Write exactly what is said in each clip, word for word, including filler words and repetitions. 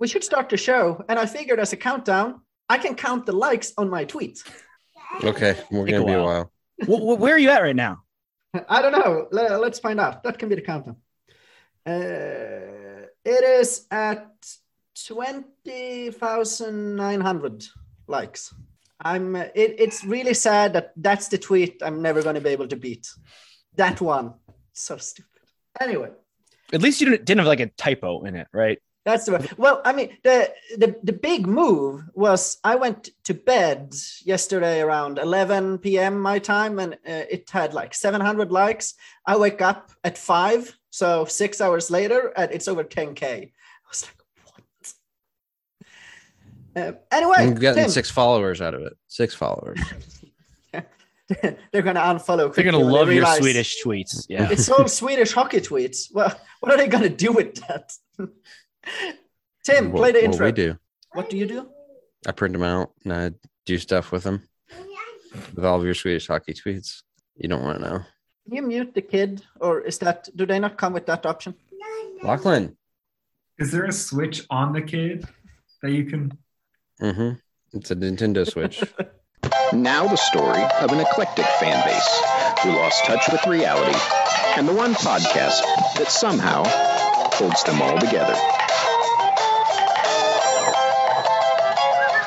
We should start the show, and I figured as a countdown, I can count the likes on my tweets. Okay, we're going to be a while. Where are you at right now? I don't know. Let's find out. That can be the countdown. Uh, it is at twenty thousand nine hundred likes. I'm. It, it's really sad that that's the tweet I'm never going to be able to beat. That one. So stupid. Anyway. At least you didn't have like a typo in it, right? That's the way. Well, I mean, the, the the big move was I went to bed yesterday around eleven p.m. my time, and uh, it had like seven hundred likes. I wake up at five, so six hours later, and it's over ten K. I was like, what? Uh, anyway. You've gotten Tim. six followers out of it. Six followers. They're going to unfollow. They're going to love your Swedish tweets. Yeah, it's all Swedish hockey tweets. Well, what are they going to do with that? Tim, what, play the intro. What do we do? What do you do? I print them out and I do stuff with them. With all of your Swedish hockey tweets. You don't want to know. Can you mute the kid? Or is that, do they not come with that option? Lachlan. Is there a switch on the kid that you can? Mm-hmm. It's a Nintendo Switch. Now the story of an eclectic fan base who lost touch with reality and the one podcast that somehow holds them all together.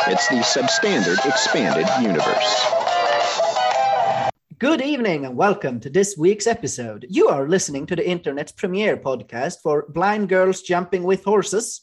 It's the Substandard Expanded Universe. Good evening and welcome to this week's episode. You are listening to the internet's premiere podcast for blind girls jumping with horses,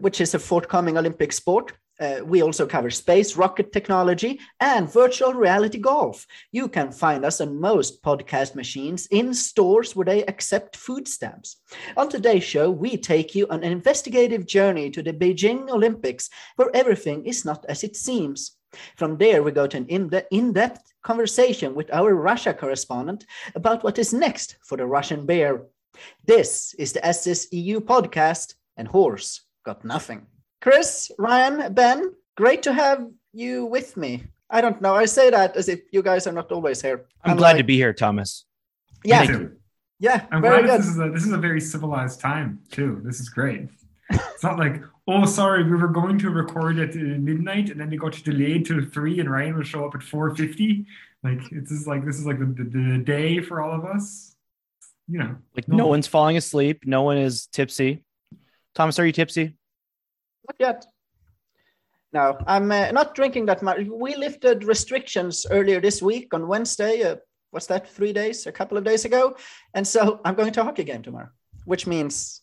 which is a forthcoming Olympic sport. Uh, we also cover space, rocket technology, and virtual reality golf. You can find us on most podcast machines in stores where they accept food stamps. On today's show, we take you on an investigative journey to the Beijing Olympics, where everything is not as it seems. From there, we go to an in-depth conversation with our Russia correspondent about what is next for the Russian bear. This is the S S E U podcast, and Horse Got Nothing. Chris, Ryan, Ben, great to have you with me. I don't know. I say that as if you guys are not always here. I'm, I'm glad like... to be here, Thomas. Yeah. Thank you. Yeah. I'm very glad this is, a, this is a very civilized time, too. This is great. It's not like, oh, sorry, we were going to record at midnight and then we got delayed to three and Ryan will show up at four fifty. Like, it's just like, this is like the, the, the day for all of us. You know. Like, no, no one's falling asleep. No one is tipsy. Thomas, are you tipsy? Not yet. No, I'm uh, not drinking that much. We lifted restrictions earlier this week on Wednesday. Uh, what's that? Three days, a couple of days ago. And so I'm going to a hockey game tomorrow, which means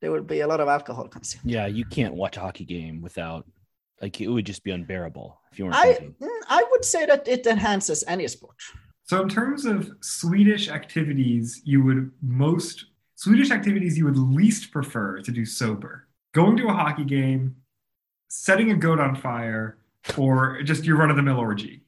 there will be a lot of alcohol consumed. Yeah, you can't watch a hockey game without, like, it would just be unbearable if you weren't drinking. I, I would say that it enhances any sport. So in terms of Swedish activities, you would most, Swedish activities you would least prefer to do sober. Going to a hockey game, setting a goat on fire, or just your run-of-the-mill orgy.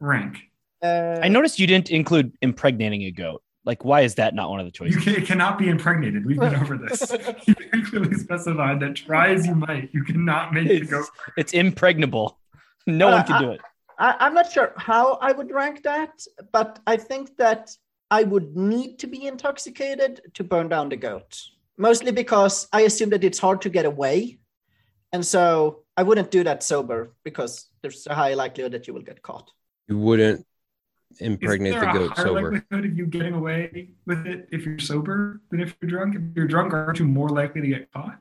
Rank. Uh, I noticed you didn't include impregnating a goat. Like, why is that not one of the choices? You can, it cannot be impregnated. We've been over this. You very clearly specified that try as you might, you cannot make it's, the goat. It's impregnable. No uh, one can I, do it. I, I'm not sure how I would rank that, but I think that I would need to be intoxicated to burn down the goat. Mostly because I assume that it's hard to get away. And so I wouldn't do that sober because there's a high likelihood that you will get caught. You wouldn't impregnate the goat sober. Is there a higher likelihood of you getting away with it if you're sober than if you're drunk? If you're drunk, aren't you more likely to get caught?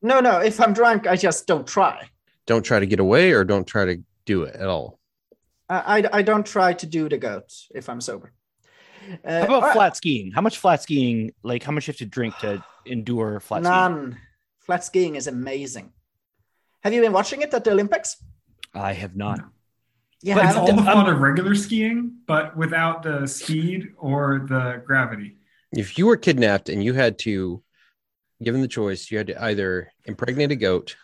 No, no. If I'm drunk, I just don't try. Don't try to get away or don't try to do it at all? I, I, I don't try to do the goat if I'm sober. Uh, how about flat skiing? How much flat skiing, like how much you have to drink to endure flat none. skiing? None. Flat skiing is amazing. Have you been watching it at the Olympics? I have not. No. Yeah, it's all the fun of regular skiing, but without the speed or the gravity. If you were kidnapped and you had to, given the choice, you had to either impregnate a goat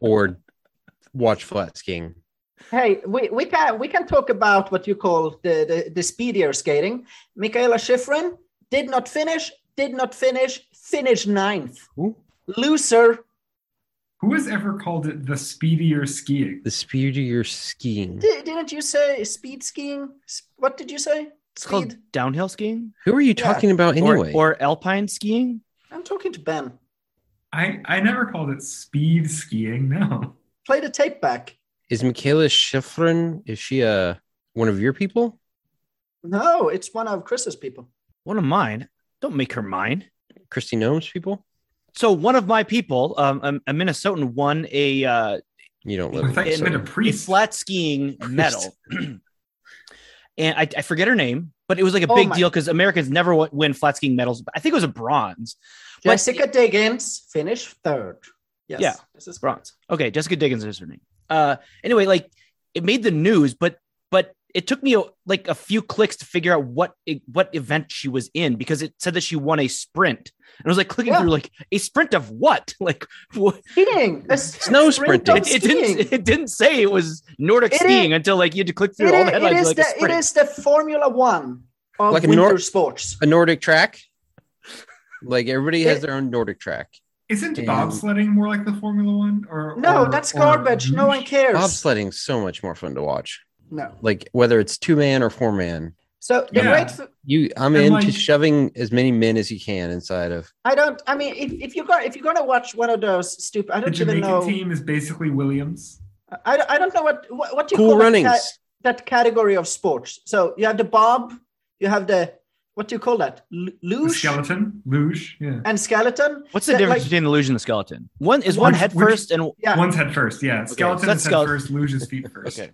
or watch flat skiing. Hey, we, we can we can talk about what you call the, the, the speedier skating. Michaela Shiffrin did not finish, did not finish, finished ninth. Who? Loser. Who has ever called it the speedier skiing? The speedier skiing. D- didn't you say speed skiing? What did you say? Speed? It's called downhill skiing. Who are you talking yeah. about anyway? Or, or alpine skiing? I'm talking to Ben. I, I never called it speed skiing, no. Play the tape back. Is Michaela Shiffrin, is she uh, one of your people? No, it's one of Chris's people. One of mine? Don't make her mine. Christy Gnome's people? So one of my people, um, a, a Minnesotan, won a... Uh, you don't live in Minnesota. A, a flat skiing medal. And I, I forget her name, but it was like a oh big my. deal because Americans never win flat skiing medals. I think it was a bronze. Jessica but, Diggins finished third. Yes, yeah, this is bronze. Okay, Jessica Diggins is her name. Uh, anyway, like it made the news, but but it took me a, like a few clicks to figure out what it, what event she was in because it said that she won a sprint, and I was like clicking yeah. through like a sprint of what? Like what? Skiing, snow sprinting. It, it didn't it didn't say it was Nordic it skiing is, until like you had to click through all is, the headlines. It is, like the, a sprint. It is the Formula One of like winter Nor- sports, a Nordic track. Like everybody has their own Nordic track. Isn't and bobsledding more like the Formula One? Or no, or, that's garbage. Or... No one cares. Bobsledding's so much more fun to watch. No, like whether it's two man or four man. So the yeah. great you, I'm and into like... shoving as many men as you can inside of. I don't. I mean, if, if you go, if you're gonna watch one of those stupid, I don't the even know. The Jamaican team is basically Williams. I, I don't know what what, what you cool call runnings. That, that category of sports. So you have the bob, you have the. What do you call that? L- luge? The skeleton. Luge. Yeah. And skeleton. What's the that, difference like, between the luge and the skeleton? One is one, one head which, first and yeah. one's head first. Yeah. Okay. Skeleton so is skeleton. head first, luge is feet first. Okay.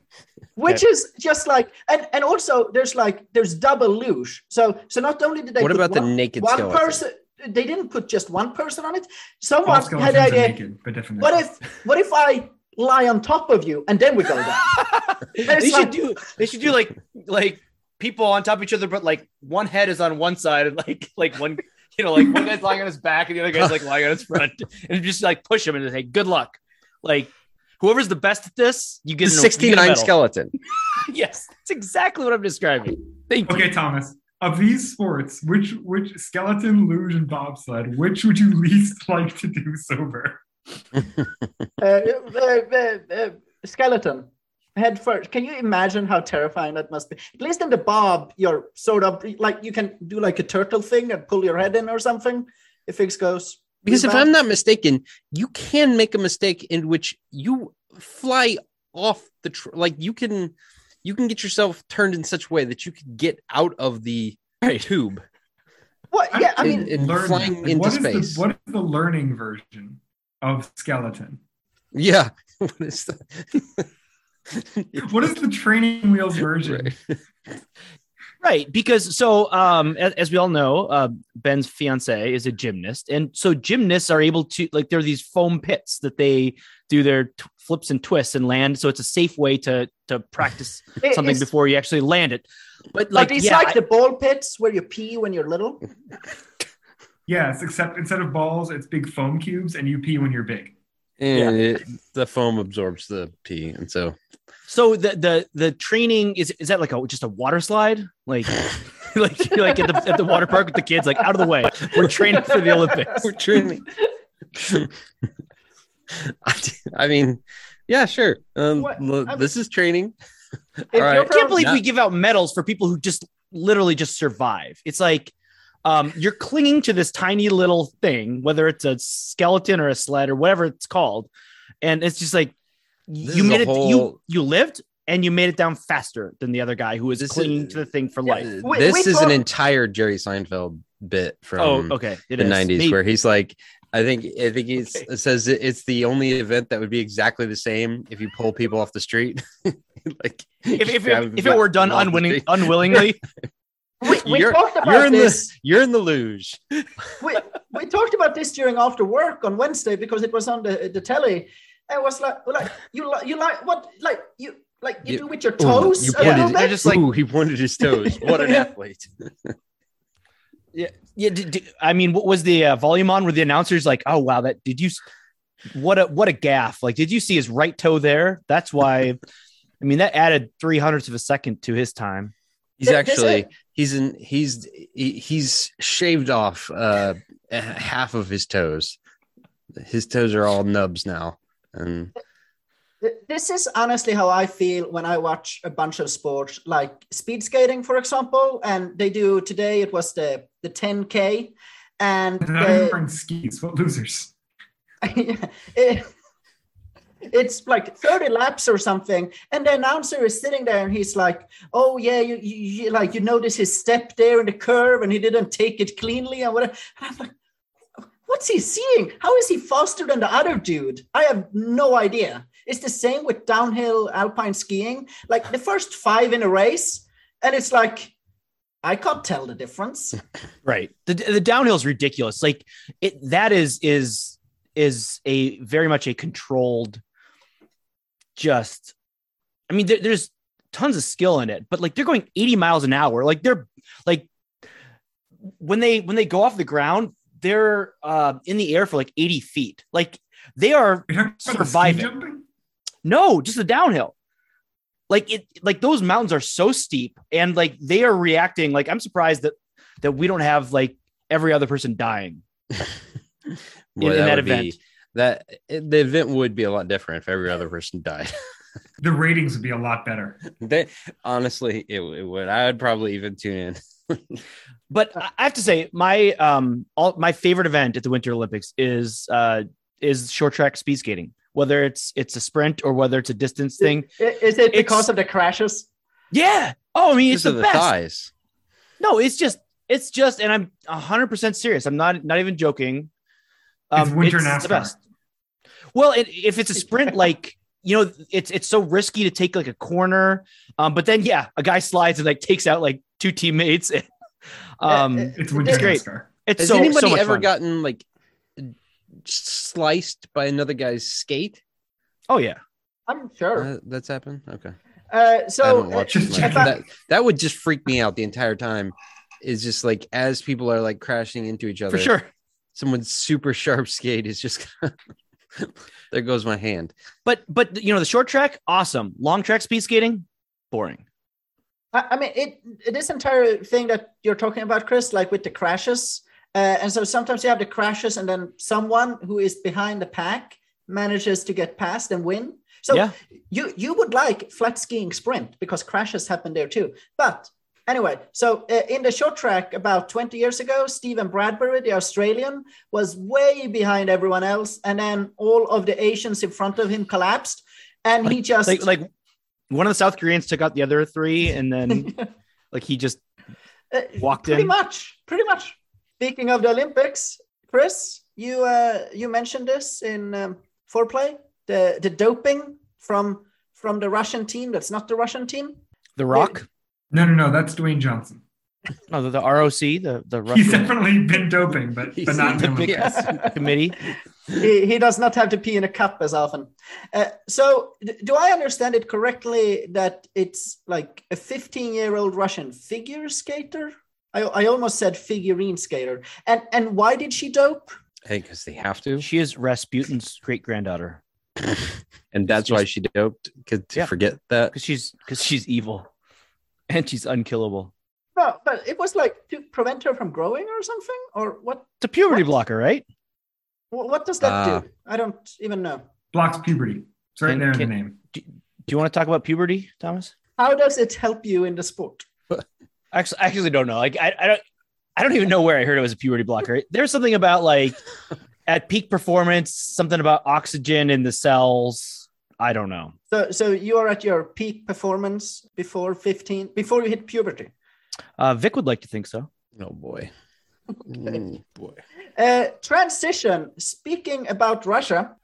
Which okay. is just like and, and also there's like there's double luge. So so not only did they What put about one, the naked one skeleton? person they didn't put just one person on it. Someone had the idea. Naked, but definitely. What if what if I lie on top of you and then we go down? they should like, do they should do like like people on top of each other, but like one head is on one side and like like one, you know, like one guy's lying on his back and the other guy's like lying on his front, and just like push him and just say, "Good luck." Like whoever's the best at this, you get the sixty-nine skeleton. Yes, that's exactly what I'm describing. Thank okay, you. Thomas. Of these sports, which which skeleton, luge, and bobsled, which would you least like to do sober? uh, uh, uh, uh, skeleton. Head first. Can you imagine how terrifying that must be? At least in the bob, you're sort of like you can do like a turtle thing and pull your head in or something if things goes. Because if bad. I'm not mistaken, you can make a mistake in which you fly off the tr- like you can you can get yourself turned in such a way that you could get out of the right. tube. What? Yeah, I mean, and, and flying like, into what space. Is the, what is the learning version of skeleton? Yeah. What is that? What is the training wheels version? Right, right because so um, as, as we all know, uh, Ben's fiance is a gymnast, and so gymnasts are able to like there are these foam pits that they do their t- flips and twists and land. So it's a safe way to to practice it, something before you actually land it. But like but it's yeah, like I, the ball pits where you pee when you're little. Yes, except instead of balls, it's big foam cubes, and you pee when you're big. And yeah. it, the foam absorbs the pee, and so. So the the the training is is that like a just a water slide, like like like at the at the water park with the kids, like out of the way. We're training for the Olympics. We're training. I, I mean, yeah, sure. Um, lo, this is training. All right. I can't believe Not- we give out medals for people who just literally just survive. It's like. Um, you're clinging to this tiny little thing, whether it's a skeleton or a sled or whatever it's called, and it's just like this you made it. Whole... You you lived and you made it down faster than the other guy who was this clinging is, to the thing for life. This we, we is thought... an entire Jerry Seinfeld bit from oh, okay. the is. nineties Maybe. Where he's like, I think I think he okay. says it's the only event that would be exactly the same if you pull people off the street. Like if if, if, if it were done unwin- unwillingly. We, we you're, talked about you're in this. The, you're in the luge. we, we talked about this during after work on Wednesday because it was on the, the telly. And it was like, like you, you like what, like you, like you, you do with your toes. You pointed, I just like, ooh, he pointed his toes. What an athlete! yeah, yeah. Did, did, I mean, what was the uh, volume on? Were the announcers like, oh wow, that did you? What a what a gaff! Like, did you see his right toe there? That's why. I mean, that added three hundredths of a second to his time. He's actually he's in he's he's shaved off uh, half of his toes. His toes are all nubs now. And this is honestly how I feel when I watch a bunch of sports, like speed skating, for example. And they do today. It was the the ten K, and they're not wearing skis. What losers! it, it's like thirty laps or something, and the announcer is sitting there and he's like, oh yeah, you, you, you like you notice his step there in the curve and he didn't take it cleanly and whatever. And I'm like, what's he seeing? How is he faster than the other dude? I have no idea. It's the same with downhill alpine skiing, like the first five in a race, and it's like, I can't tell the difference. Right. The the downhill is ridiculous. Like it, that is, is, is a very much a controlled, just, I mean, there, there's tons of skill in it, but like they're going eighty miles an hour. Like they're like, when they, when they go off the ground, they're uh, in the air for like eighty feet. Like they are surviving. No, just the downhill. Like it, like those mountains are so steep, and like they are reacting. Like I'm surprised that that we don't have like every other person dying in, Boy, in that, that event. Be, that the event would be a lot different if every other person died. The ratings would be a lot better. They, honestly, it, it would. I would probably even tune in. But I have to say, my um, all my favorite event at the Winter Olympics is uh is short track speed skating. Whether it's it's a sprint or whether it's a distance thing. Is, is it because it's, of the crashes? Yeah. Oh, I mean, it's the, the best. Thighs. No, it's just, it's just, and I'm one hundred percent serious. I'm not not even joking. Um, it's winter it's NASCAR. The best. Well, it, if it's a sprint, like, you know, it's it's so risky to take like a corner. Um, but then, yeah, a guy slides and like takes out like two teammates. um, it's winter it's great. NASCAR. It's Has so, anybody so ever fun. gotten like sliced by another guy's skate? Oh yeah, I'm sure uh, that's happened. Okay, uh, so uh, that, that would just freak me out the entire time. Is just like as people are like crashing into each other. For sure, someone's super sharp skate is just there goes my hand. But but you know the short track, awesome. Long track speed skating, boring. I, I mean it. This entire thing that you're talking about, Chris, like with the crashes. Uh, and so sometimes you have the crashes and then someone who is behind the pack manages to get past and win. So yeah. you you would like flat skiing sprint because crashes happen there too. But anyway, so uh, in the short track about twenty years ago, Stephen Bradbury, the Australian, was way behind everyone else. And then all of the Asians in front of him collapsed. And like, he just... Like, like one of the South Koreans took out the other three and then like he just walked uh, pretty in. Pretty much, pretty much. Speaking of the Olympics, Chris, you uh, you mentioned this in um, foreplay, the the doping from from the Russian team. That's not the Russian team. The ROC? No, no, no. That's Dwayne Johnson. No, the, the R O C, the the Russian. He's definitely been doping, but but not the big committee. He, he does not have to pee in a cup as often. Uh, so th- do I understand it correctly that it's like a fifteen-year-old Russian figure skater? I, I almost said figurine skater. And and why did she dope? Hey, because they have to. She is Rasputin's great-granddaughter. And that's why she doped? Because yeah. forget that? Because she's, she's evil. And she's unkillable. No, but it was like to prevent her from growing or something? Or what? It's a puberty what? blocker, right? Well, what does that uh, do? I don't even know. Blocks puberty. It's right can, there in can, the name. Do, do you want to talk about puberty, Thomas? How does it help you in the sport? Actually, I actually don't know. Like, I, I don't, I don't even know where I heard it was a puberty blocker. There's something about like at peak performance, something about oxygen in the cells. I don't know. So, so you are at your peak performance before fifteen, before you hit puberty. Uh, Vic would like to think so. Oh boy. Okay. Oh boy. Uh, transition. Speaking about Russia.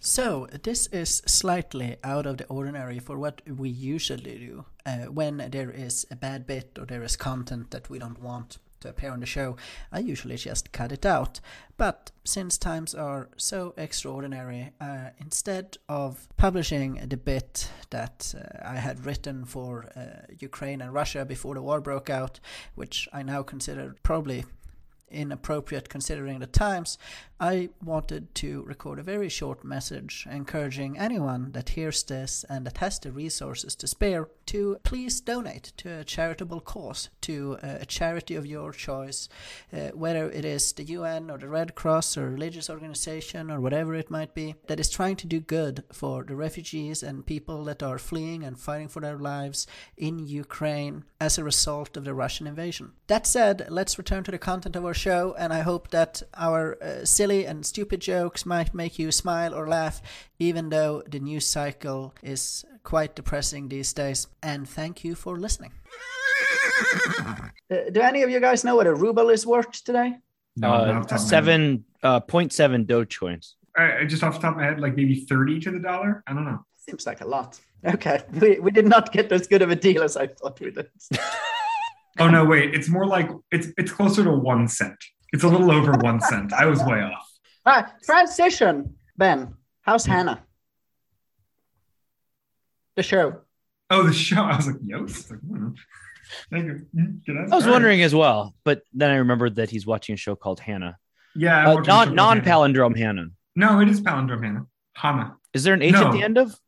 So this is slightly out of the ordinary for what we usually do uh, when there is a bad bit or there is content that we don't want to appear on the show. I usually just cut it out, but since times are so extraordinary, uh, instead of publishing the bit that uh, I had written for uh, Ukraine and Russia before the war broke out, which I now consider probably inappropriate considering the times, I wanted to record a very short message encouraging anyone that hears this and that has the resources to spare to please donate to a charitable cause, to a charity of your choice, uh, whether it is the U N or the Red Cross or a religious organization or whatever it might be, that is trying to do good for the refugees and people that are fleeing and fighting for their lives in Ukraine as a result of the Russian invasion. That said, let's return to the content of our show, and I hope that our uh, silly silly and stupid jokes might make you smile or laugh, even though the news cycle is quite depressing these days. And thank you for listening. uh, do any of you guys know what a ruble is worth today? No, uh, seven uh, point seven Dogecoins. I, I just off the top of my head, like maybe thirty to the dollar. I don't know. Seems like a lot. Okay, we we did not get as good of a deal as I thought we did. Oh no, wait! It's more like it's it's closer to one cent. It's a little over one cent. I was way off. All right, transition. Ben, how's Hannah? The show. Oh, the show. I was like, yo. Thank you. I was wondering as well, but then I remembered that he's watching a show called Hannah. Yeah, uh, non non palindrome Hannah. No, it is palindrome Hannah. Hannah. Is there an H no. at the end of?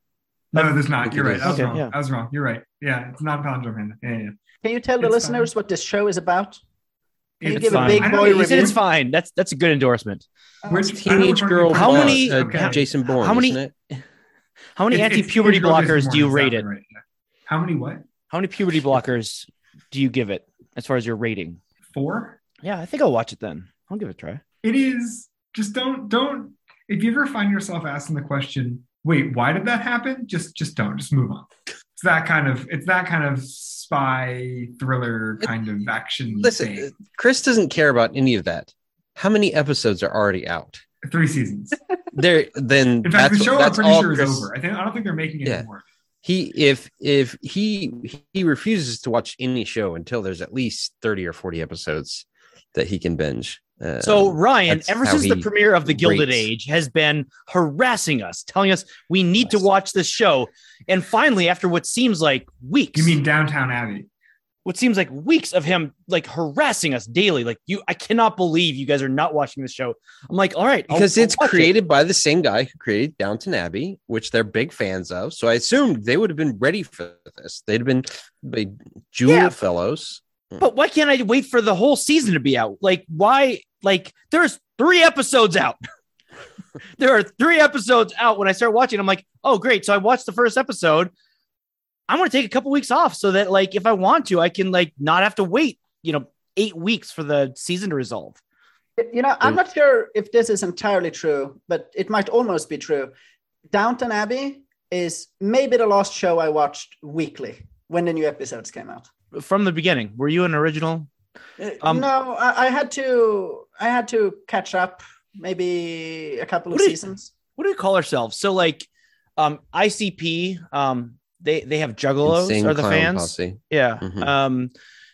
No, there's not. You're right. I was okay, wrong. Yeah. I was wrong. You're right. Yeah, it's not palindrome Hannah. Yeah, yeah. Can you tell it's the listeners fine. What this show is about? Can it's you give fine. a big boy review? It's fine. That's that's a good endorsement. Oh, it's teenage girl. How many? Uh, okay. Jason Bourne. How many? Isn't it? How many it's, anti-puberty it's blockers do you rate it? Right. How many what? How many puberty blockers do you give it as far as your rating? Four? Yeah, I think I'll watch it then. I'll give it a try. It is just don't don't if you ever find yourself asking the question, wait, why did that happen? Just just don't. Just move on. It's that kind of it's that kind of spy thriller kind it, of action. Listen, thing. Chris doesn't care about any of that. How many episodes are already out? Three seasons. There then in fact, that's, the show I'm pretty sure Chris... is over. I think I don't think they're making it yeah. anymore. He if if he he refuses to watch any show until there's at least thirty or forty episodes that he can binge. Uh, so Ryan, ever since the premiere of The Gilded Age, has been harassing us, telling us we need to watch this show. And finally, after what seems like weeks, you mean Downton Abbey? What seems like weeks of him like harassing us daily, like you, I cannot believe you guys are not watching this show. I'm like, all right, because I'll, it's I'll created it. by the same guy who created Downton Abbey, which they're big fans of. So I assumed they would have been ready for this. They'd have been like, Julian yeah. Fellowes. But why can't I wait for the whole season to be out? Like, why? Like, there's three episodes out. There are three episodes out. When I start watching, I'm like, oh, great. So I watched the first episode. I'm going to take a couple weeks off so that, like, if I want to, I can, like, not have to wait, you know, eight weeks for the season to resolve. You know, I'm not sure if this is entirely true, but it might almost be true. Downton Abbey is maybe the last show I watched weekly when the new episodes came out. From the beginning, were you an original? Um, no, I, I had to, I had to catch up maybe a couple of seasons. You, what do we call ourselves? So, like, um, I C P, um, They they have Juggalos Insane are the fans. Posse. Yeah. Mm-hmm. Um,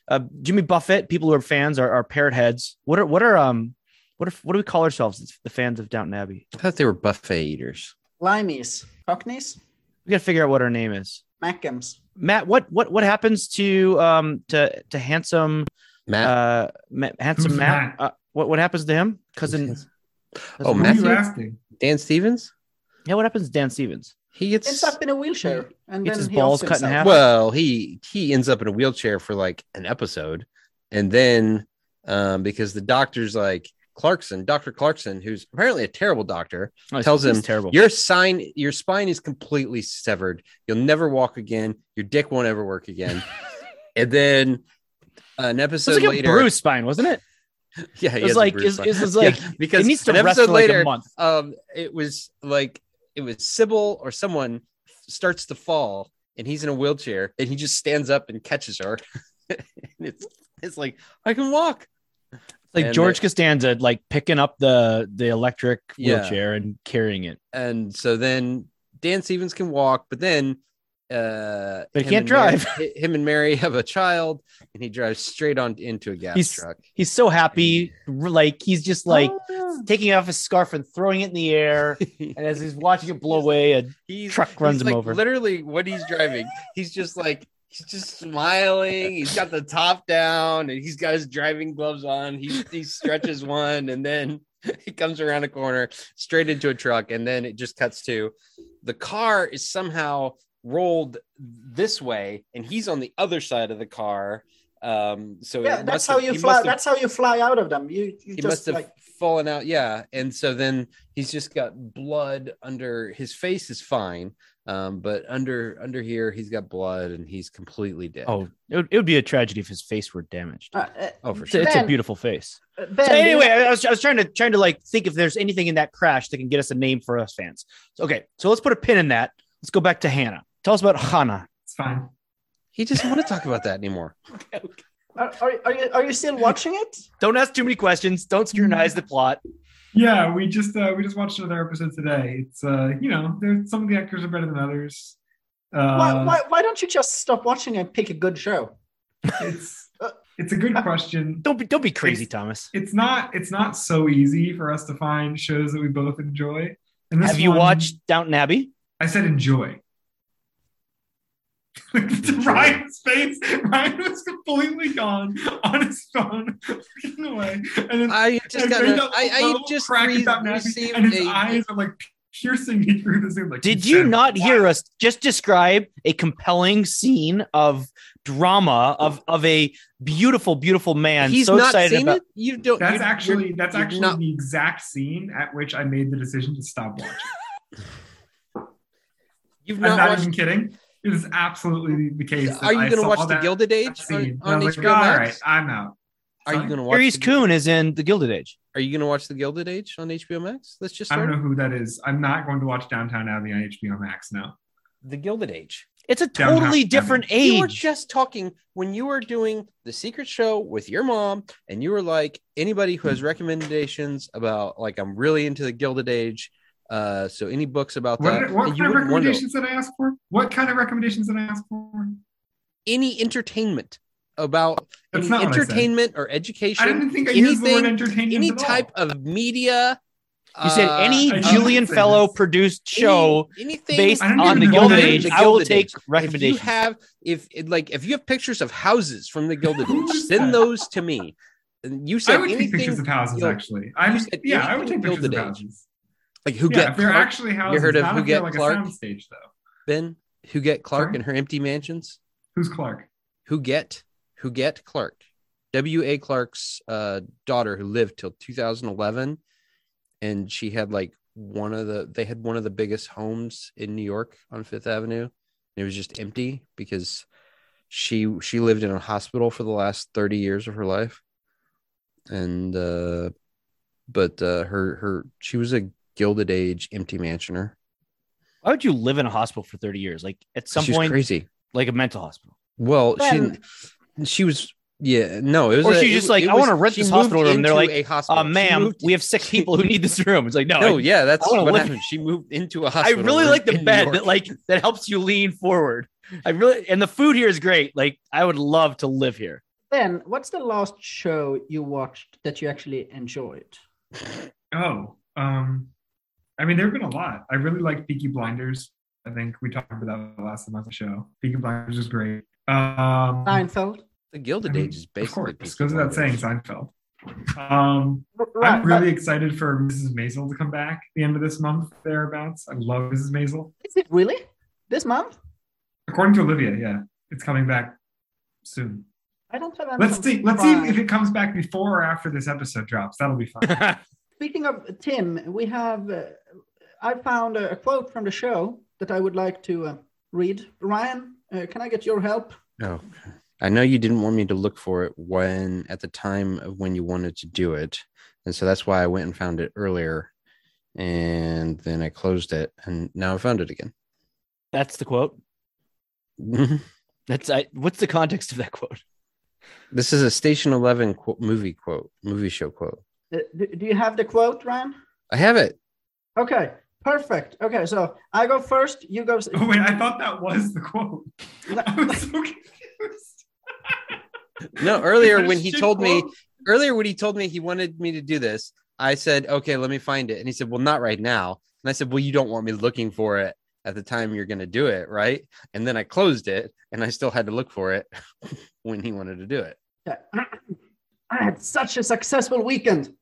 uh, Jimmy Buffett. People who are fans are, are parrot heads. What are what are um what are, what do we call ourselves? It's the fans of Downton Abbey. I thought they were buffet eaters. Limeys, Cockneys. We got to figure out what our name is. Mackems. Matt. What what what happens to um to to handsome Matt? Uh, ma- handsome Who's Matt. Matt? Uh, what what happens to him? Cousin. Oh, Matthew. Dan Stevens. Yeah. What happens to Dan Stevens? He gets ends up in a wheelchair and gets then his balls cut in half. Well, he he ends up in a wheelchair for like an episode, and then um, because the doctor's like Clarkson, Doctor Clarkson, who's apparently a terrible doctor, oh, tells him terrible. Your sign, your spine is completely severed. You'll never walk again. Your dick won't ever work again. And then an episode it was like later, a bruised spine, wasn't it? Yeah, it was like is is like yeah, because it needs to an episode later, like a month. Um, it was like. It was Sybil or someone starts to fall and he's in a wheelchair and he just stands up and catches her. And it's it's like, I can walk. It's like and George it, Costanza, like picking up the, the electric wheelchair yeah. and carrying it. And so then Dan Stevens can walk, but then uh, but he can't drive. Mary, him and Mary have a child and he drives straight on into a gas he's, truck. He's so happy. Like he's just like oh, yeah. taking off his scarf and throwing it in the air. And as he's watching it blow away, a he's, truck runs he's him like, over. Literally what he's driving. He's just like, he's just smiling. He's got the top down and he's got his driving gloves on. He, he stretches one and then he comes around a corner straight into a truck. And then it just cuts to the car is somehow rolled this way and he's on the other side of the car Um, so yeah, that's how have, you fly. That's how you fly out of them. You, you he just must have like... fallen out. Yeah, and so then he's just got blood under his face is fine, um, but under under here he's got blood and he's completely dead. Oh, it would, it would be a tragedy if his face were damaged. Uh, uh, oh, for sure, ben, it's a beautiful face. Ben, so anyway, I was I was trying to trying to like think if there's anything in that crash that can get us a name for us fans. So, okay, so let's put a pin in that. Let's go back to Hannah. Tell us about Hannah. It's fine. He just doesn't want to talk about that anymore. Okay, okay. Are, are, are, you, are you still watching it? Don't ask too many questions. Don't scrutinize the plot. Yeah, we just uh, we just watched another episode today. It's uh, you know, there's some of the actors are better than others. Uh, why, why why don't you just stop watching and pick a good show? It's it's a good question. Don't be don't be crazy, it's, Thomas. It's not it's not so easy for us to find shows that we both enjoy. And this Have you one, watched Downton Abbey? I said enjoy. Ryan's face. Ryan was completely gone on his phone, looking away. And then I just got a, I, I just re- received and his a, eyes are like piercing me through the Zoom. Like, did you not hear wow. us just describe a compelling scene of drama of of a beautiful, beautiful man? He's so not excited about it? You don't. That's you, actually that's actually not... the exact scene at which I made the decision to stop watching. You've not I'm not watched... even kidding. It is absolutely the case. Are you going to watch The Gilded Age on, on like, H B O Max? All right, I'm out. Are you going to watch? Harry's Coon is in The Gilded Age. Are you going to watch The Gilded Age on H B O Max? Let's just. Start. I don't know who that is. I'm not going to watch Downton Abbey on H B O Max now. The Gilded Age. It's a totally Downton different Abbey. Age. You were just talking when you were doing the secret show with your mom, and you were like, anybody who has recommendations about, like, I'm really into The Gilded Age. Uh, so any books about what that? Did, what kind of recommendations wonder. did I ask for? What kind of recommendations did I ask for? Any entertainment about any entertainment or education? I didn't think I anything, used the word entertainment. Any at all. Type of media. You said any uh, Julian Fellow produced show any, anything based on the Gilded Age. The Gilded I will take Age. recommendations. If you have if like if you have pictures of houses from the Gilded Age, send those to me. And you said I would anything, take pictures of houses. Actually, I yeah, I would take pictures of houses. Like Huguette yeah, if they're Clark. Actually houses, you heard of Huguette like Clark? A soundstage, though. Ben, Huguette Clark Sorry? and her empty mansions. Who's Clark? Huguette, Huguette Clark, W A Clark's uh, daughter, who lived till two thousand eleven, and she had like one of the. They had one of the biggest homes in New York on Fifth Avenue, and it was just empty because she she lived in a hospital for the last thirty years of her life, and uh, but uh, her her she was a. Gilded Age empty mansioner. Why would you live in a hospital for thirty years? Like at some point, crazy, like a mental hospital. Well, ben. she she was yeah no it was. Or a, she just it, like it I was, want to rent this hospital room. They're like, uh, ma'am, moved, we have six people who need this room. It's like no, no, I, yeah, that's what live. happened. She moved into a hospital. I really room like the bed that like that helps you lean forward. I really and the food here is great. Like I would love to live here. Ben, what's the last show you watched that you actually enjoyed? Oh, um. I mean, there have been a lot. I really like Peaky Blinders. I think we talked about that last time on the show. Peaky Blinders is great. Um, Seinfeld. The Gilded I mean, Age is basically. Of course, goes without saying Seinfeld. Um, right, I'm really but, excited for Missus Maisel to come back at the end of this month, thereabouts. I love Missus Maisel. Is it really? This month? According to Olivia, yeah. It's coming back soon. I don't have Let's see. Let's see if it comes back before or after this episode drops. That'll be fun. Speaking of Tim, we have, uh, I found a, a quote from the show that I would like to uh, read. Ryan, uh, can I get your help? No, oh, I know you didn't want me to look for it when, at the time of when you wanted to do it. And so that's why I went and found it earlier. And then I closed it and now I found it again. That's the quote. That's I, what's the context of that quote? This is a Station eleven quote, movie quote, movie show quote. Do you have the quote, Ryan? I have it. Okay, perfect. Okay, so I go first, you go... Oh, wait, I thought that was the quote. I was so confused. No, earlier when he told quote? me... Earlier when he told me he wanted me to do this, I said, okay, let me find it. And he said, well, not right now. And I said, well, you don't want me looking for it at the time you're going to do it, right? And then I closed it, and I still had to look for it when he wanted to do it. Yeah. I had such a successful weekend.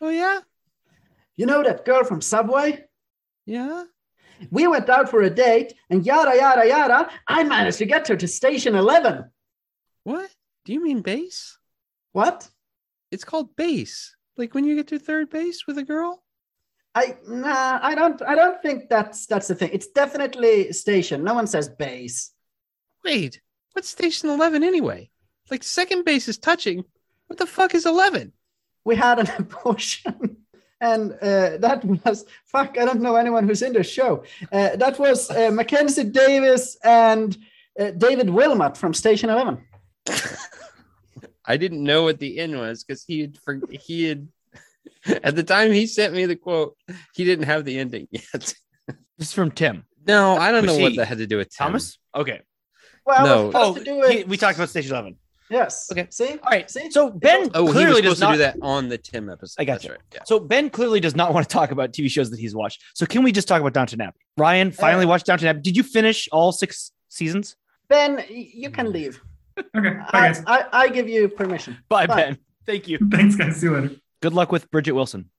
Oh, yeah? You know that girl from Subway? Yeah? We went out for a date, and yada, yada, yada, I managed to get her to Station eleven. What? Do you mean base? What? It's called base. Like when you get to third base with a girl? I nah, I don't I don't think that's that's the thing. It's definitely station. No one says base. Wait, what's station eleven anyway? Like second base is touching. What the fuck is eleven? We had an abortion. And uh, that was, fuck, I don't know anyone who's in the show. Uh, that was uh, Mackenzie Davis and uh, David Wilmot from Station eleven. I didn't know what the end was because he had, for, he had, at the time he sent me the quote, he didn't have the ending yet. This is from Tim. No, I don't was know he, what that had to do with Tim. Thomas? Okay. Well, no. oh, to do he, we talked about Station eleven. Yes. Okay. See? All right. See? So Ben oh, clearly he was supposed does not to do that on the Tim episode. I got you. Right. Yeah. So Ben clearly does not want to talk about T V shows that he's watched. So can we just talk about Downton Abbey? Ryan finally uh, watched Downton Abbey. Did you finish all six seasons? Ben, you can leave. Okay. I, I, I give you permission. Bye, Bye, Ben. Thank you. Thanks, guys. See you later. Good luck with Bridget Wilson,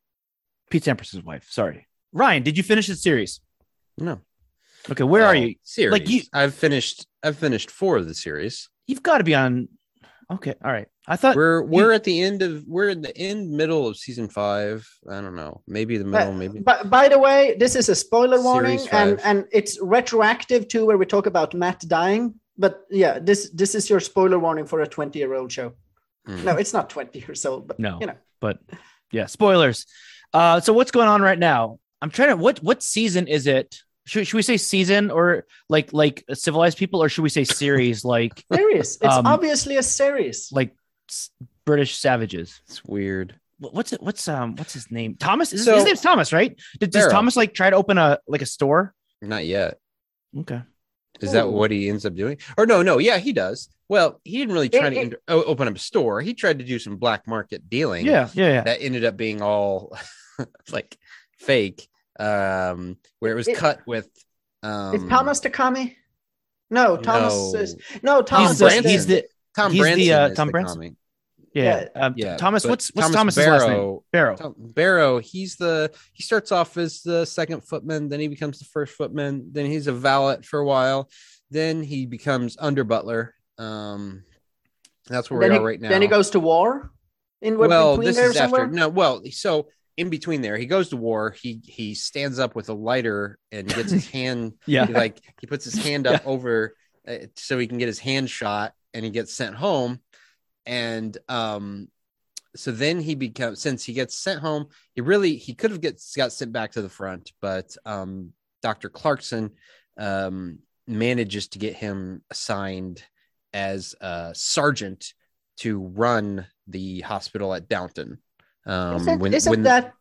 Pete Sampras' wife. Sorry. Ryan, did you finish the series? No. Okay. Where uh, are you? Series. Like you, I've finished. I've finished four of the series. You've got to be on. Okay, all right. I thought we're we're you, at the end of we're in the end middle of season five. I don't know, maybe the middle, but, maybe. But by the way, this is a spoiler warning, and, and it's retroactive to where we talk about Matt dying. But yeah, this this is your spoiler warning for a twenty-year-old show. Mm. No, it's not twenty years old, but no, you know. But yeah, spoilers. Uh, so what's going on right now? I'm trying to what what season is it? Should, should we say season or like like civilized people, or should we say series like series? It's um, obviously a series like s- British savages. It's weird. What's it? What's um? What's his name? Thomas. Is so, his name's Thomas, right? Did, does Thomas like try to open a like a store? Not yet. Okay. Is oh. that what he ends up doing? Or no, no, yeah, he does. Well, he didn't really try it, to it, inter- open up a store. He tried to do some black market dealing. Yeah, yeah, yeah. That ended up being all like fake. Um, where it was it, cut with. Um, is Thomas the commie? No, Thomas. No, is, no Thomas. He's, is the, he's the Tom he's Branson. The, uh, Tom the Branson. Yeah. yeah. Um, yeah. Thomas. What's what's Thomas Thomas's Barrow, last name? Barrow. Tom, Barrow. He's the. He starts off as the second footman. Then he becomes the first footman. Then he's a valet for a while. Then he becomes under butler. Um, that's where then we he, are right now. Then he goes to war. In what, well, this is somewhere? after. No. Well, so. In between there, he goes to war. He he stands up with a lighter and gets his hand. yeah, he like he puts his hand up yeah. over uh, so he can get his hand shot, and he gets sent home. And um, so then he becomes since he gets sent home, he really he could have gets got sent back to the front, but um, Doctor Clarkson um, manages to get him assigned as a sergeant to run the hospital at Downton. Um, isn't when, isn't when... that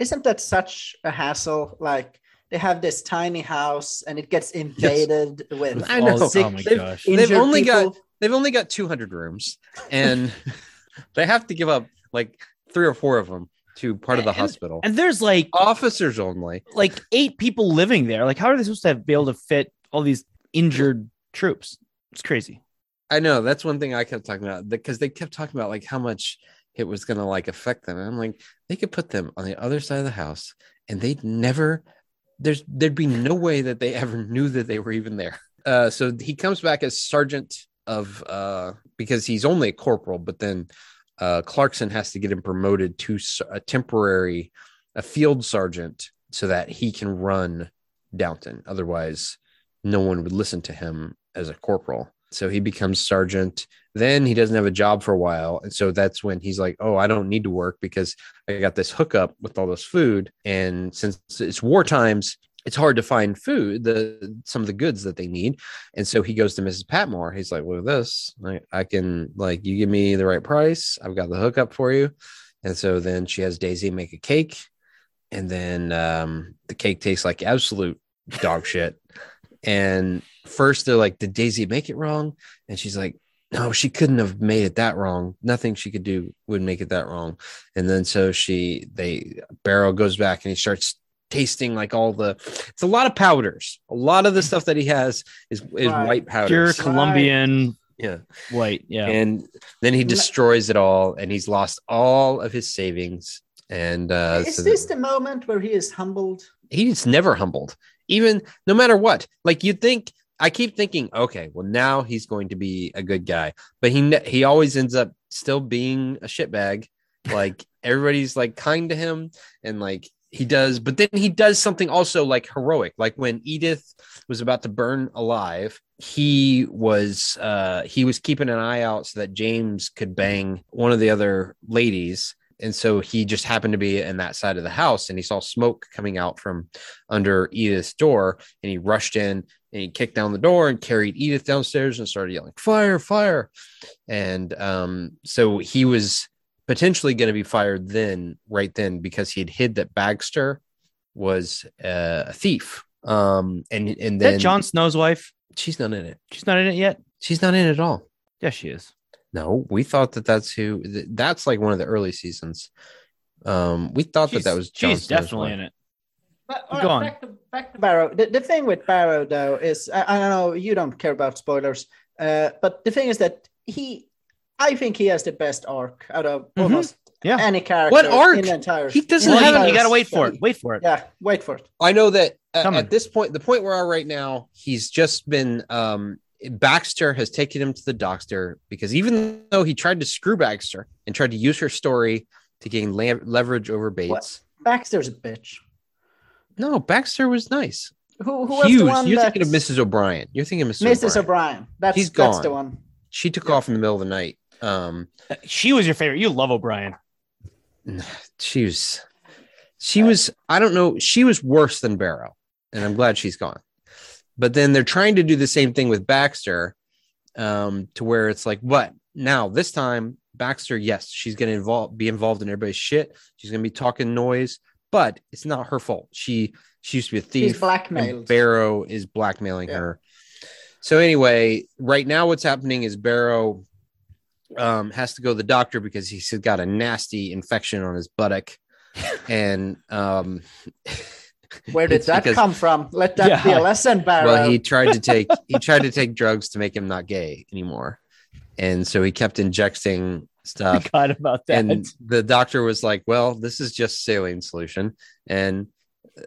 isn't that such a hassle? Like they have this tiny house and it gets invaded yes. with. I know. Sick, oh my they've, gosh. They've only people. got they've only got two hundred rooms, and they have to give up like three or four of them to part of the and, hospital. And there's like officers only, like eight people living there. Like how are they supposed to have, be able to fit all these injured troops? It's crazy. I know. That's one thing I kept talking about because they kept talking about like how much. It was going to like affect them. And I'm like, they could put them on the other side of the house and they'd never, there's, there'd be no way that they ever knew that they were even there. Uh, so he comes back as sergeant of, uh, because he's only a corporal, but then uh, Clarkson has to get him promoted to a temporary, a field sergeant so that he can run Downton. Otherwise no one would listen to him as a corporal. So he becomes sergeant. Then he doesn't have a job for a while. And so that's when he's like, oh, I don't need to work because I got this hookup with all this food. And since it's war times, it's hard to find food, the some of the goods that they need. And so he goes to Missus Patmore. He's like, well, this, I, I can, like, you give me the right price. I've got the hookup for you. And so then she has Daisy make a cake. And then um, the cake tastes like absolute dog shit. And first they're like, did Daisy make it wrong? And she's like, no, she couldn't have made it that wrong. Nothing she could do would make it that wrong. And then so she, they, Barrow goes back and he starts tasting like all the, it's a lot of powders. A lot of the stuff that he has is, is right. white powders. Pure Colombian. Yeah. White. Yeah. And then he destroys it all and he's lost all of his savings. And uh, is so this that, the moment where he is humbled? He's never humbled. Even no matter what, like you'd think I keep thinking, okay, well, now he's going to be a good guy, but he he always ends up still being a shitbag. Like everybody's like kind to him, and like he does, but then he does something also like heroic. Like when Edith was about to burn alive, he was uh, he was keeping an eye out so that James could bang one of the other ladies. And so he just happened to be in that side of the house, and he saw smoke coming out from under Edith's door, and he rushed in and he kicked down the door and carried Edith downstairs and started yelling, fire, fire. And um, so he was potentially going to be fired then, right then, because he had hid that Baxter was uh, a thief. Um, and, and then that Jon Snow's wife, she's not in it. She's not in it yet. She's not in it at all. Yeah, she is. No, we thought that that's who. That's like one of the early seasons. Um, we thought she's, that that was Jon Snow's definitely wife. In it. But all right, go on. Back to, back to Barrow. The, the thing with Barrow, though, is I, I don't know. You don't care about spoilers, uh, but the thing is that he, I think he has the best arc out of mm-hmm. almost yeah. any character. What arc? In the entire, he doesn't have it. You got to wait for it. Wait for it. Yeah, wait for it. I know that at, at this point, the point we're at right now, he's just been. Um, Baxter has taken him to the doctor, because even though he tried to screw Baxter and tried to use her story to gain la- leverage over Bates. What? Baxter's a bitch. No, Baxter was nice. Who, who Hughes, was the one you're that's... thinking of Missus O'Brien. You're thinking of Missus Missus O'Brien. O'Brien. That's, She's gone. That's the one. She took yeah. off in the middle of the night. Um, she was your favorite. You love O'Brien. She was, she uh, was, I don't know. She was worse than Barrow, and I'm glad she's gone. But then they're trying to do the same thing with Baxter, um, to where it's like, what now? This time, Baxter, yes, she's going to involve, be involved in everybody's shit. She's going to be talking noise, but it's not her fault. She she used to be a thief. She's blackmailed. Barrow is blackmailing yeah. her. So anyway, right now what's happening is Barrow um, has to go to the doctor because he's got a nasty infection on his buttock, and um. Where did it's that because, come from? Let that yeah. be a lesson, Barrow. Well, he tried to take he tried to take drugs to make him not gay anymore, and so he kept injecting stuff. I forgot about that. And the doctor was like, "Well, this is just saline solution," and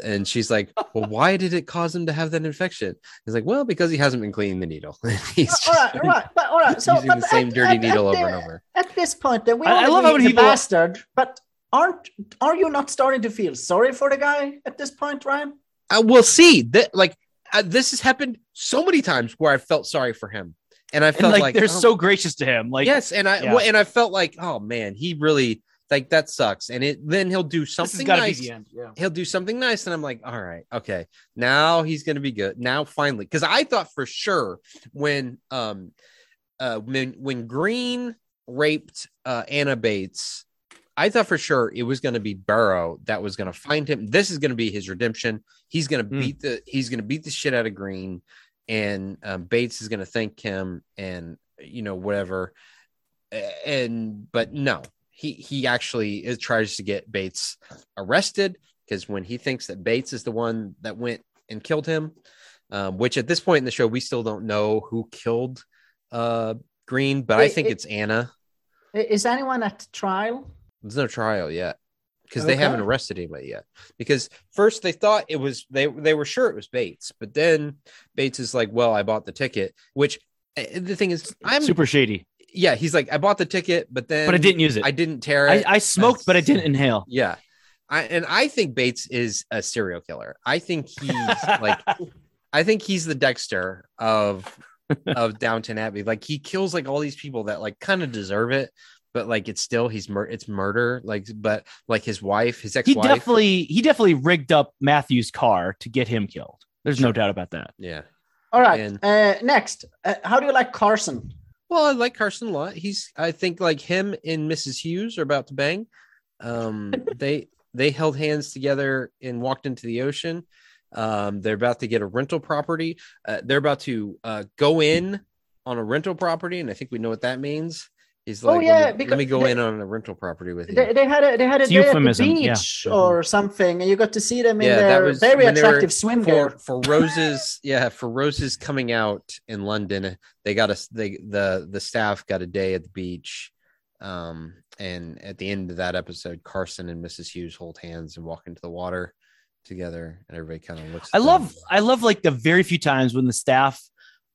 and she's like, "Well, why did it cause him to have that infection?" He's like, "Well, because he hasn't been cleaning the needle. He's all right, all right, but all right. So using but the same at, dirty at, needle at over the, and over." At this point, then we I, I love how he bastard, but. Aren't are you not starting to feel sorry for the guy at this point, Ryan? I will see that like uh, this has happened so many times where I felt sorry for him, and I felt and, like, like they're oh. so gracious to him. Like yes, and I yeah. well, and I felt like oh man, he really like that sucks. And it then he'll do something nice. Yeah. He'll do something nice, and I'm like, all right, okay, now he's gonna be good. Now finally, because I thought for sure when um uh when when Green raped uh, Anna Bates. I thought for sure it was going to be Barrow that was going to find him. This is going to be his redemption. He's going to beat mm. the he's going to beat the shit out of Green, and um, Bates is going to thank him, and you know whatever. And but no, he he actually is, tries to get Bates arrested, because when he thinks that Bates is the one that went and killed him, um, which at this point in the show we still don't know who killed uh, Green, but Wait, I think it, it's Anna. Is anyone at trial? There's no trial yet because okay. they haven't arrested anybody yet. Because first they thought it was they they were sure it was Bates, but then Bates is like, "Well, I bought the ticket," which the thing is, I'm super shady. Yeah, he's like, "I bought the ticket, but then but I didn't use it. I didn't tear it. I, I smoked, That's, but I didn't inhale." Yeah, I, and I think Bates is a serial killer. I think he's like, I think he's the Dexter of of Downton Abbey. Like he kills like all these people that like kind of deserve it. But like it's still he's mur- it's murder like but like his wife his ex-wife he definitely he definitely rigged up Matthew's car to get him killed. There's sure. no doubt about that. Yeah. All right. And, uh, next, uh, how do you like Carson? Well, I like Carson a lot. He's I think like him and Missus Hughes are about to bang. Um, they they held hands together and walked into the ocean. Um, they're about to get a rental property. Uh, they're about to uh, go in on a rental property, and I think we know what that means. He's like, oh, yeah, let, me, let me go they, in on a rental property with you. They, they had a, they had a day at the beach yeah. or something, and you got to see them in yeah, their very attractive swim gear. For, for Rose's, yeah, for Rose's coming out in London, they got a they the the staff got a day at the beach, um, and at the end of that episode, Carson and Missus Hughes hold hands and walk into the water together, and everybody kind of looks. At I them. love, I love like the very few times when the staff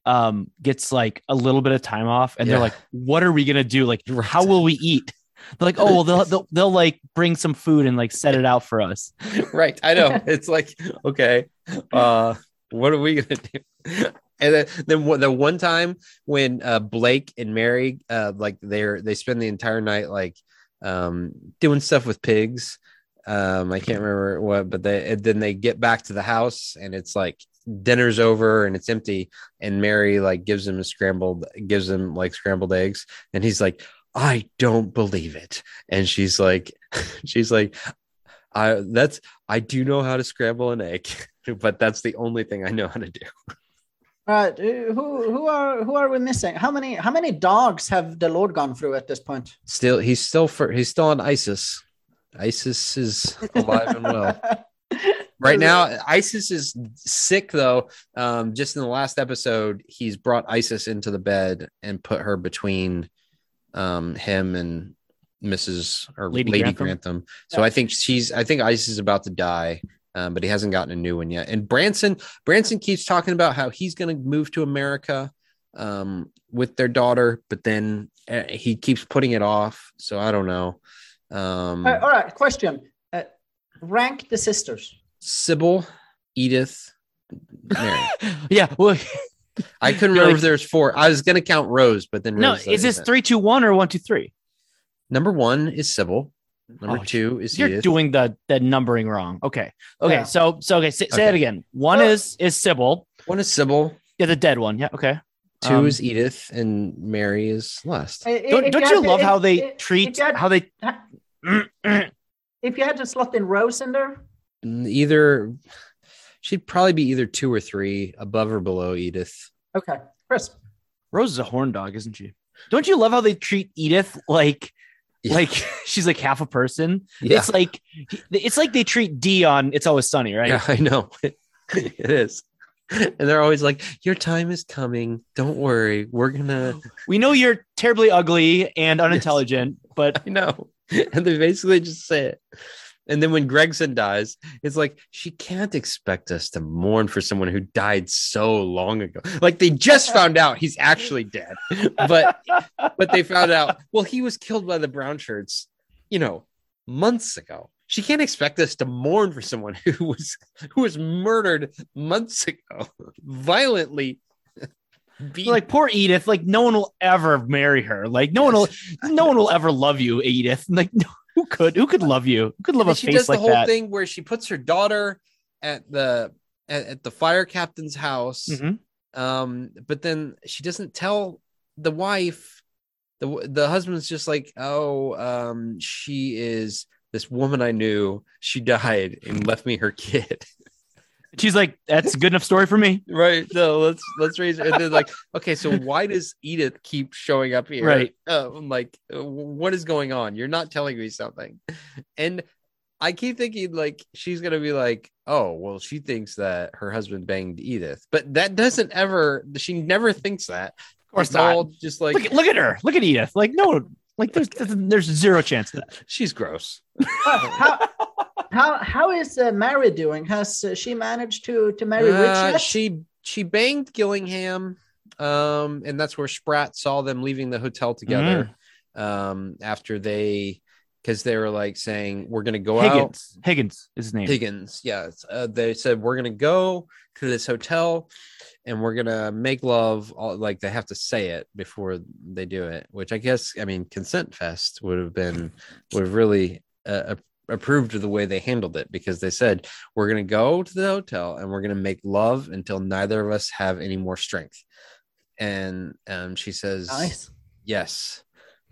um, gets like a little bit of time off, and yeah. they're like, what are we going to do? Like, how will we eat? They're like, oh, well, they'll, they'll, they'll like bring some food and like set it out for us. Right. I know. It's like, okay, uh, what are we going to do? And then, then the one time when uh, Blake and Mary, uh, like they're, they spend the entire night, like um, doing stuff with pigs. Um, I can't remember what, but they, and then they get back to the house and it's like dinner's over and it's empty. And Mary like gives him a scrambled, gives him like scrambled eggs. And he's like, I don't believe it. And she's like, she's like, I that's, I do know how to scramble an egg, but that's the only thing I know how to do. Uh, who who are who are we missing? How many how many dogs have the Lord gone through at this point? Still, he's still for he's still on ISIS. ISIS is alive and well. Right now, ISIS is sick though. Um, just in the last episode, he's brought ISIS into the bed and put her between um, him and Missus or Lady, Lady Grantham. Grantham. So yeah. I think she's I think ISIS is about to die. Um, but he hasn't gotten a new one yet. And Branson, Branson keeps talking about how he's going to move to America um, with their daughter, but then uh, he keeps putting it off. So I don't know. Um, uh, all right. Question. Uh, rank the sisters. Sybil, Edith, Mary. Yeah. Well, I couldn't remember like, if there's four. I was going to count Rose, but then. No, Rose is this three, two, one or one, two, three? Number one is Sybil. Number oh, two is you're Edith. Doing the, the numbering wrong. Okay. Okay. Yeah. So, so, okay. Say, say okay. it again. One well, is, is Sybil. One is Sybil. Yeah. The dead one. Yeah. Okay. Two um, is Edith and Mary is Lust. It, it, don't it don't got, you love it, how they it, treat, it got, how they. If you had to slot in Rose in there? Either, she'd probably be either two or three above or below Edith. Okay. Chris. Rose is a horn dog, isn't she? Don't you love how they treat Edith like. Yeah. Like she's like half a person. Yeah. It's like it's like they treat Dee on It's Always Sunny, right? Yeah, I know. It is. And they're always like, your time is coming. Don't worry. We're gonna We know you're terribly ugly and unintelligent, yes. But I know. And they basically just say it. And then when Gregson dies, it's like she can't expect us to mourn for someone who died so long ago. Like they just found out he's actually dead, but but they found out, well, he was killed by the brown shirts, you know, months ago. She can't expect us to mourn for someone who was who was murdered months ago, violently. Beaten. Like poor Edith, like no one will ever marry her. Like no one will, no one will ever love you, Edith. Like no. Who could who could love you? Who could love and a she face does the like whole that? Thing where she puts her daughter at the at, at the fire captain's house, mm-hmm. um, but then she doesn't tell the wife. the The husband's just like, oh, um, she is this woman I knew. She died and left me her kid. She's like, that's a good enough story for me, right? No, let's let's raise her. And they're like, okay, so why does Edith keep showing up here? Right? Uh, like, what is going on? You're not telling me something. And I keep thinking like she's gonna be like, oh, well, she thinks that her husband banged Edith, but that doesn't ever. She never thinks that. Of course not. All just like look, look at her, look at Edith. Like no, like there's there's zero chance of that. She's gross. How how is uh, Mary doing? Has uh, she managed to to marry Rich yet? Uh, she she banged Gillingham, um, and that's where Spratt saw them leaving the hotel together. Mm-hmm. Um, after they, because they were like saying we're gonna go Higgins. out. Higgins is his name. Higgins, yeah. Uh, they said we're gonna go to this hotel, and we're gonna make love. All, like they have to say it before they do it, which I guess I mean Consent Fest would have been would have really uh, a. approved of the way they handled it, because they said we're going to go to the hotel and we're going to make love until neither of us have any more strength. And um, she says, nice. Yes.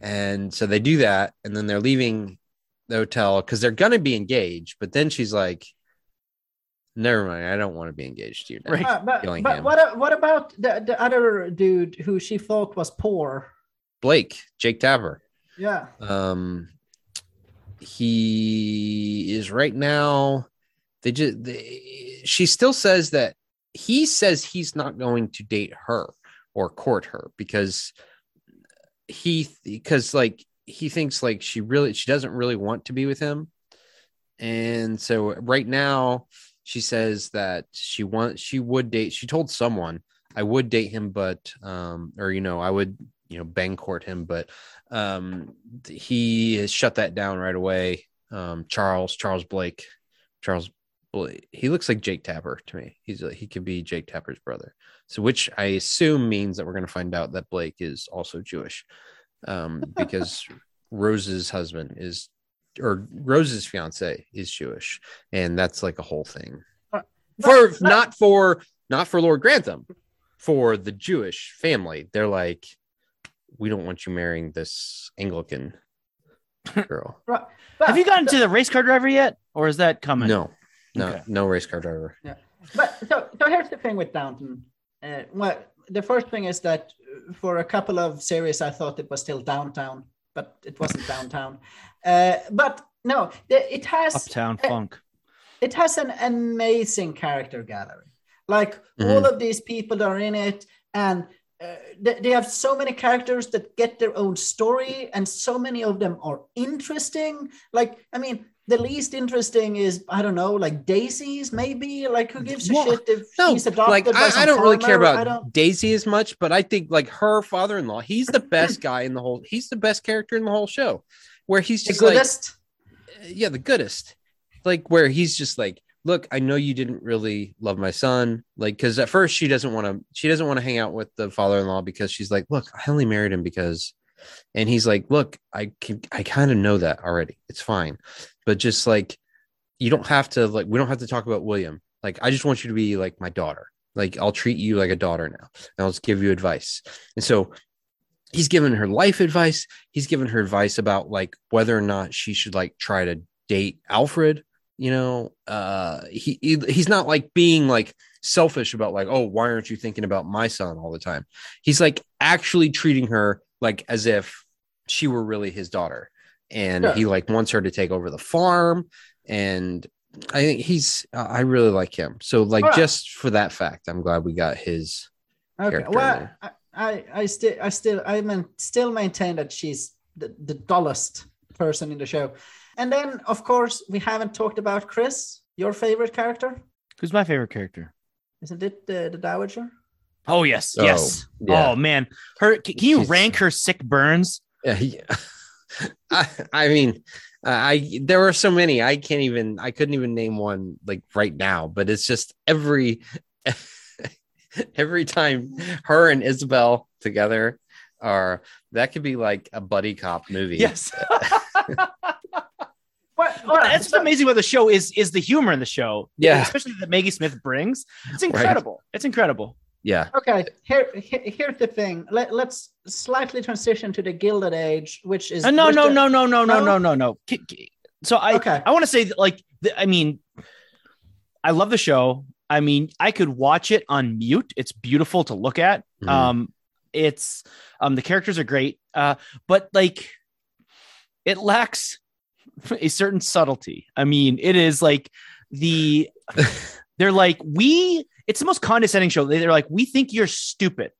And so they do that. And then they're leaving the hotel because they're going to be engaged. But then she's like, never mind. I don't want to be engaged to you now. Right. Uh, but but what, what about the, the other dude who she thought was poor? Blake, Jake Tapper. Yeah. Um, He is right now. They just. They, she still says that he says he's not going to date her or court her because he because like he thinks like she really she doesn't really want to be with him, and so right now she says that she wants she would date. She told someone I would date him, but um, or, you know, I would, you know, bang court him, but um, he has shut that down right away. Um, Charles, Charles Blake, Charles Blake. He looks like Jake Tapper to me. He's like, he could be Jake Tapper's brother. So, which I assume means that we're going to find out that Blake is also Jewish, um, because Rose's husband is, or Rose's fiance is Jewish. And that's like a whole thing for, not for, not for Lord Grantham, for the Jewish family. They're like, we don't want you marrying this Anglican girl. Have you gotten to the race car driver yet? Or is that coming? No, no, okay. no race car driver. Yeah. But so, so here's the thing with Downton. Uh, well, the first thing is that for a couple of series, I thought it was still downtown, but it wasn't downtown. Uh, but no, the, it has uptown a, funk. It has an amazing character gallery. Like mm-hmm. all of these people are in it, and uh, they, they have so many characters that get their own story, and so many of them are interesting. Like, I mean. The least interesting is, I don't know, like Daisy's maybe? Like, who gives a well, shit if no, she's adopted like, by I, some I don't farmer? Really care about Daisy as much, but I think, like, her father-in-law, he's the best guy in the whole... He's the best character in the whole show. Where he's just the goodest? Like... Yeah, the goodest. Like, where he's just like, look, I know you didn't really love my son. Like, because at first she doesn't want to... She doesn't want to hang out with the father-in-law because she's like, look, I only married him because... And he's like, look, I can, I kind of know that already. It's fine. But just like, you don't have to, like, we don't have to talk about William. Like, I just want you to be like my daughter. Like, I'll treat you like a daughter now. And I'll just give you advice. And so he's given her life advice. He's given her advice about like whether or not she should like try to date Alfred. You know, uh, he, he he's not like being like selfish about like, oh, why aren't you thinking about my son all the time? He's like actually treating her like as if she were really his daughter, and sure. he like wants her to take over the farm. And I think he's, uh, I really like him. So like, right. just for that fact, I'm glad we got his. Okay. Well, I, I, I still, I still, I mean, still maintain that she's the, the dullest person in the show. And then of course we haven't talked about Chris, your favorite character. Who's my favorite character? Isn't it the, the Dowager? Oh, yes. Oh, yes. Yeah. Oh, man. Her. Can you She's, rank her sick burns? Yeah. yeah. I, I mean, uh, I there were so many. I can't even I couldn't even name one like right now. But it's just every every time her and Isabel together are that could be like a buddy cop movie. Yes. But, all right, that's what's amazing about the show is is the humor in the show. Yeah. Especially that Maggie Smith brings. It's incredible. Right. It's incredible. Yeah. Okay. Here, here, here's the thing. Let, let's slightly transition to the Gilded Age, which is uh, no, no, the... no, no, no, no, no, no, no. So I, okay. I want to say, that, like, the, I mean, I love the show. I mean, I could watch it on mute. It's beautiful to look at. Mm-hmm. Um, it's, um, the characters are great. Uh, but like, it lacks a certain subtlety. I mean, it is like the, they're like we. It's the most condescending show. They're like, we think you're stupid.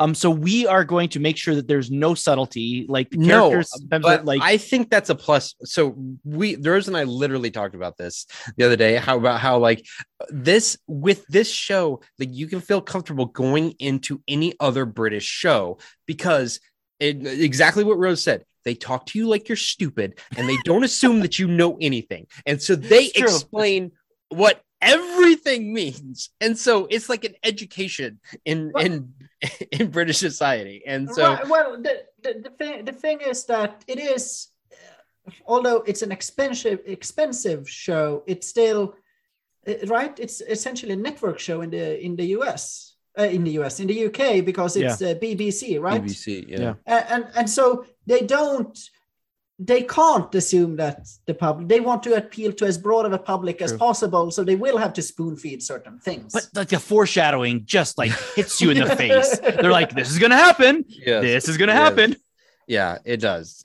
Um, so we are going to make sure that there's no subtlety. Like, the characters, no, but like, I think that's a plus. So we, Rose and I literally talked about this the other day, how about how like this with this show, like you can feel comfortable going into any other British show because it, exactly what Rose said. They talk to you like you're stupid and they don't assume that you know anything. And so they explain what everything means, and so it's like an education in well, in in British society. And so right, well the, the the thing the thing is that it is, although it's an expensive expensive show, it's still right it's essentially a network show in the in the U S uh, in the U S in the U K because it's yeah. uh, B B C, right? B B C, yeah. And, and and so they don't They can't assume that the public, they want to appeal to as broad of a public as True. possible. So they will have to spoon feed certain things. But like the foreshadowing just like hits you in the face. They're like, this is going to happen. Yes. This is going to happen. Yes. Yeah, it does.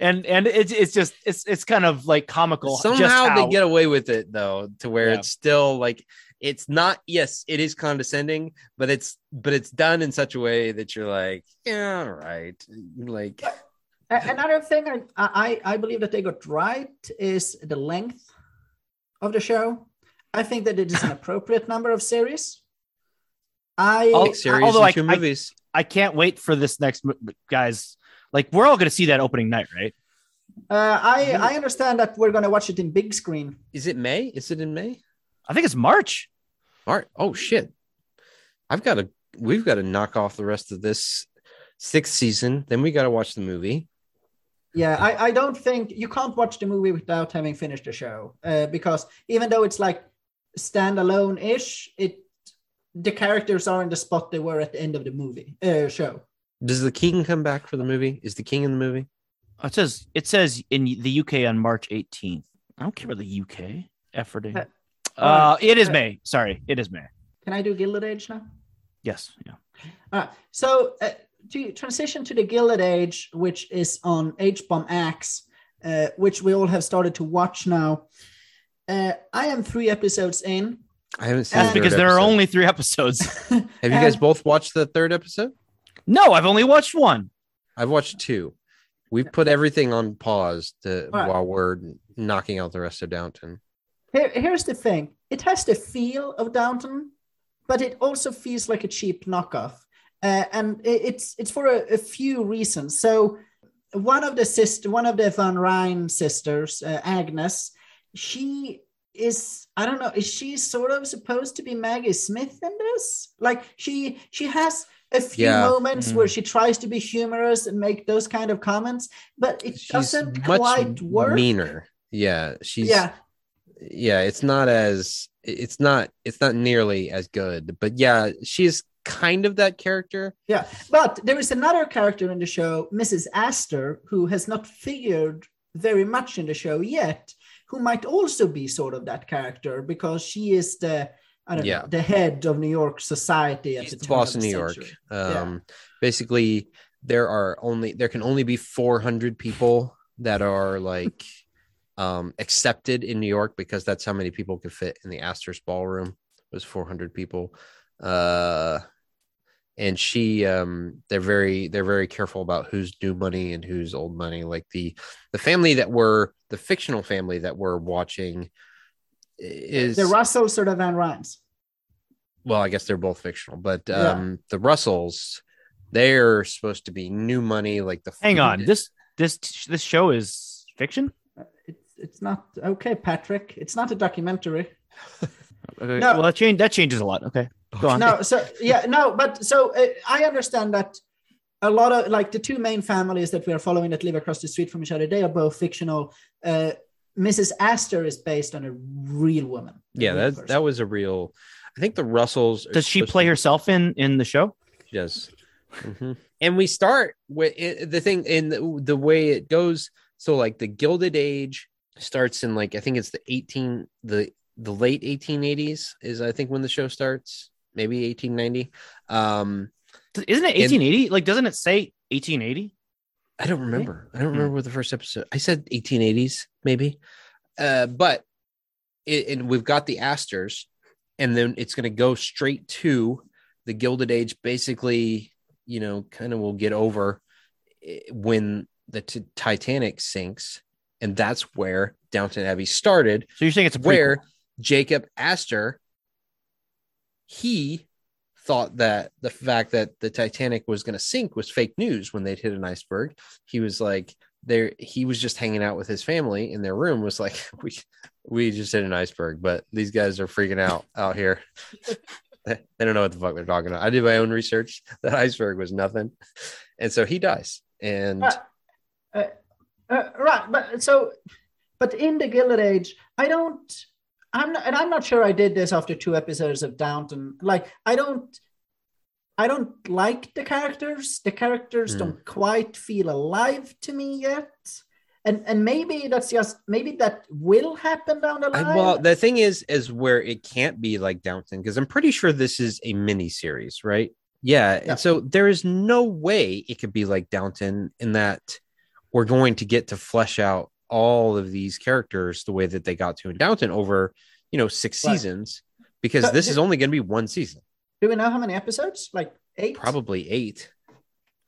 and and it's it's just, it's it's kind of like comical. Somehow just how... they get away with it though, to where yeah. it's still like, it's not, yes, it is condescending, but it's, but it's done in such a way that you're like, yeah, all right. Like, another thing I, I, I believe that they got right is the length of the show. I think that it is an appropriate number of series. I like series although and I, two movies. I, I can't wait for this next guys. Like we're all going to see that opening night, right? Uh, I I understand that we're going to watch it in big screen. Is it May? Is it in May? I think it's March. March. Oh shit! I've got to. We've got to knock off the rest of this sixth season. Then we got to watch the movie. Yeah, I, I don't think you can't watch the movie without having finished the show uh, because even though it's like standalone-ish, it the characters are in the spot they were at the end of the movie uh, show. Does the king come back for the movie? Is the king in the movie? It says it says in the U K on March eighteenth. I don't care about the U K efforting. Uh, uh, it is uh, May. Sorry, it is May. Can I do Gilded Age now? Yes. Yeah. All right. So. Uh, To transition to the Gilded Age, which is on H bomb X, uh, which we all have started to watch now. Uh, I am three episodes in. I haven't seen it because there episode. are only three episodes. Have you and, guys both watched the third episode? No, I've only watched one. I've watched two. We've put everything on pause to, right. while we're knocking out the rest of Downton. Here, here's the thing. It has the feel of Downton, but it also feels like a cheap knockoff. Uh, and it's it's for a, a few reasons. So one of the sister, one of the Van Ryn sisters, uh, Agnes, she is, I don't know, is she sort of supposed to be Maggie Smith in this? Like she she has a few yeah. moments mm-hmm. where she tries to be humorous and make those kind of comments, but it she's doesn't quite work. Meaner, yeah, she's yeah, yeah. It's not as it's not it's not nearly as good, but yeah, she's. Kind of that character, yeah. But there is another character in the show, Missus Astor, who has not figured very much in the show yet, who might also be sort of that character because she is the I don't yeah. know the head of New York society at She's the, the boss of New York. Um, yeah. Basically, there are only there can only be four hundred people that are like um, accepted in New York because that's how many people could fit in the Astor's ballroom. It was four hundred people. Uh, And she, um, they're very, they're very careful about who's new money and who's old money. Like the, the family that we're, the fictional family that we're watching is the Russells or the Van Ryns. Well, I guess they're both fictional, but um, yeah. the Russells, they're supposed to be new money. Like the hang on, is- this this this show is fiction. It's it's not okay, Patrick. It's not a documentary. Okay. No. Well, that change that changes a lot. Okay. No, so yeah, no, but so uh, I understand that a lot of like the two main families that we are following that live across the street from each other, they are both fictional. Uh, Missus Astor is based on a real woman. A yeah, real that, that was a real. I think the Russells. Does she play to... herself in in the show? Yes. Mm-hmm. And we start with it, the thing in the, the way it goes. So like the Gilded Age starts in like I think it's the eighteen the the late eighteen eighties is I think when the show starts. Maybe eighteen ninety. Um, Isn't it eighteen eighty? And, like, doesn't it say eighteen eighty? I don't remember. I don't remember what the first episode. I said eighteen eighties, maybe. Uh, but it, and we've got the Astors, and then it's going to go straight to the Gilded Age. Basically, you know, kind of will get over when the t- Titanic sinks, and that's where Downton Abbey started. So you're saying it's a prequel. Where Jacob Astor. He thought that the fact that the Titanic was going to sink was fake news when they'd hit an iceberg. He was like, there, he was just hanging out with his family in their room was like, we, we just hit an iceberg, but these guys are freaking out out here. They don't know what the fuck they're talking about. I did my own research. That iceberg was nothing. And so he dies. And uh, uh, uh, right. But so, but in the Gilded Age, I don't, I'm not, and I'm not sure I did this after two episodes of Downton. Like, I don't, I don't like the characters. The characters mm. don't quite feel alive to me yet. And and maybe that's just, maybe that will happen down the line. I, well, the thing is, is where it can't be like Downton, because I'm pretty sure this is a mini series, right? Yeah. yeah. And so there is no way it could be like Downton in that we're going to get to flesh out all of these characters the way that they got to in Downton over, you know, six right. seasons, because so, this do, is only going to be one season. Do we know how many episodes? Like eight? Probably eight.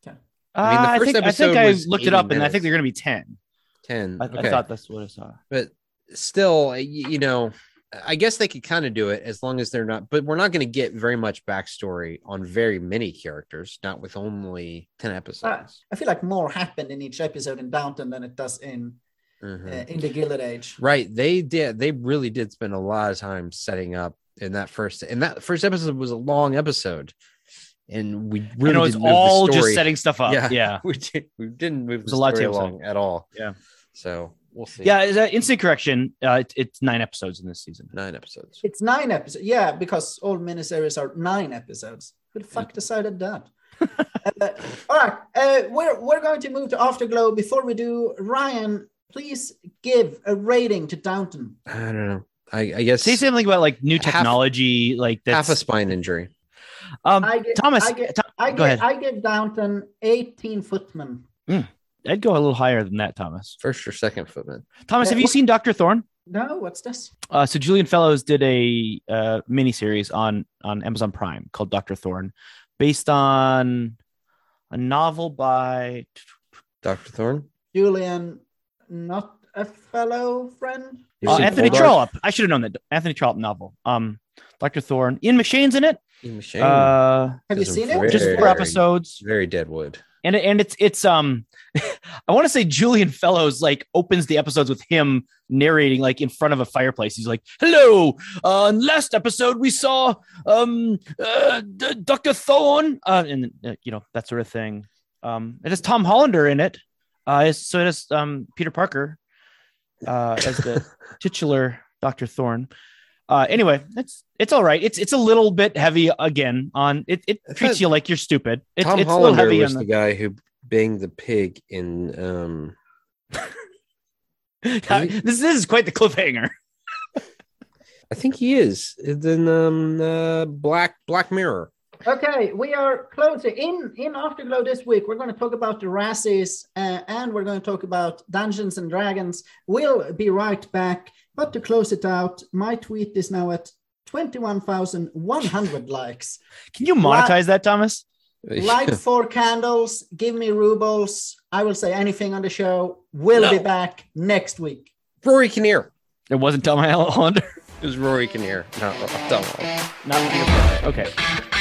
Okay. I mean, the uh, first I think, episode I, think I looked it up minutes. And I think they're going to be ten. ten. I, okay. I thought that's what I saw. But still, you know, I guess they could kind of do it as long as they're not, but we're not going to get very much backstory on very many characters, not with only ten episodes. Uh, I feel like more happened in each episode in Downton than it does in mm-hmm. uh, in the Gilded Age. Right. They did. They really did spend a lot of time setting up in that first, and that first episode was a long episode. And we really, you know, it's all just setting stuff up. Yeah, yeah. We, did, we didn't move the story along at all. Yeah. So we'll see. Yeah, it's an instant correction. Uh, it, it's nine episodes in this season. Nine episodes. It's nine episodes. Yeah, because all miniseries are nine episodes. Who the fuck decided that? uh, all right. Uh, we're, we're going to move to Afterglow. Before we do, Ryan, please give a rating to Downton. I don't know. I, I guess. Say something about like new technology. Half, like that's, half a spine injury. Um, I give, Thomas, I give, Tom, I give, go ahead. I give Downton eighteen footmen. Mm, I'd go a little higher than that, Thomas. First or second footman. Thomas, uh, have you what? seen Doctor Thorne? No, what's this? Uh, so Julian Fellowes did a uh, miniseries on, on Amazon Prime called Doctor Thorne, based on a novel by... Doctor Thorne? Julian, not a fellow friend? Uh, Anthony Trollope. I should have known that. Anthony Trollope novel. Um, Doctor Thorne. Ian McShane's in it. Uh, have you seen it? Just four episodes. Very Deadwood. And and it's it's um, I want to say Julian Fellowes like opens the episodes with him narrating like in front of a fireplace. He's like, "Hello, uh, last episode we saw um uh, D- Doctor Thorne uh, and uh, you know that sort of thing." Um, it has Tom Hollander in it. Uh, so it has um Peter Parker uh as the titular Doctor Thorne. Uh, anyway, it's it's all right. It's it's a little bit heavy again. On it, it treats you like you're stupid. It, Tom it's Hollander a little heavy was on the... the guy who banged the pig in. Um... this, this is quite the cliffhanger. I think he is in um, uh, Black Black Mirror. Okay, we are closing in in Afterglow this week. We're going to talk about the Razzies uh, and we're going to talk about Dungeons and Dragons. We'll be right back. But to close it out, my tweet is now at twenty-one thousand one hundred likes. Can you monetize like, that, Thomas? Light four candles, give me rubles. I will say anything on the show. We'll no. be back next week. Rory Kinnear. It wasn't Tom Hollander. It was Rory Kinnear. Not Tom Hollander. Not Peter Parker. Okay.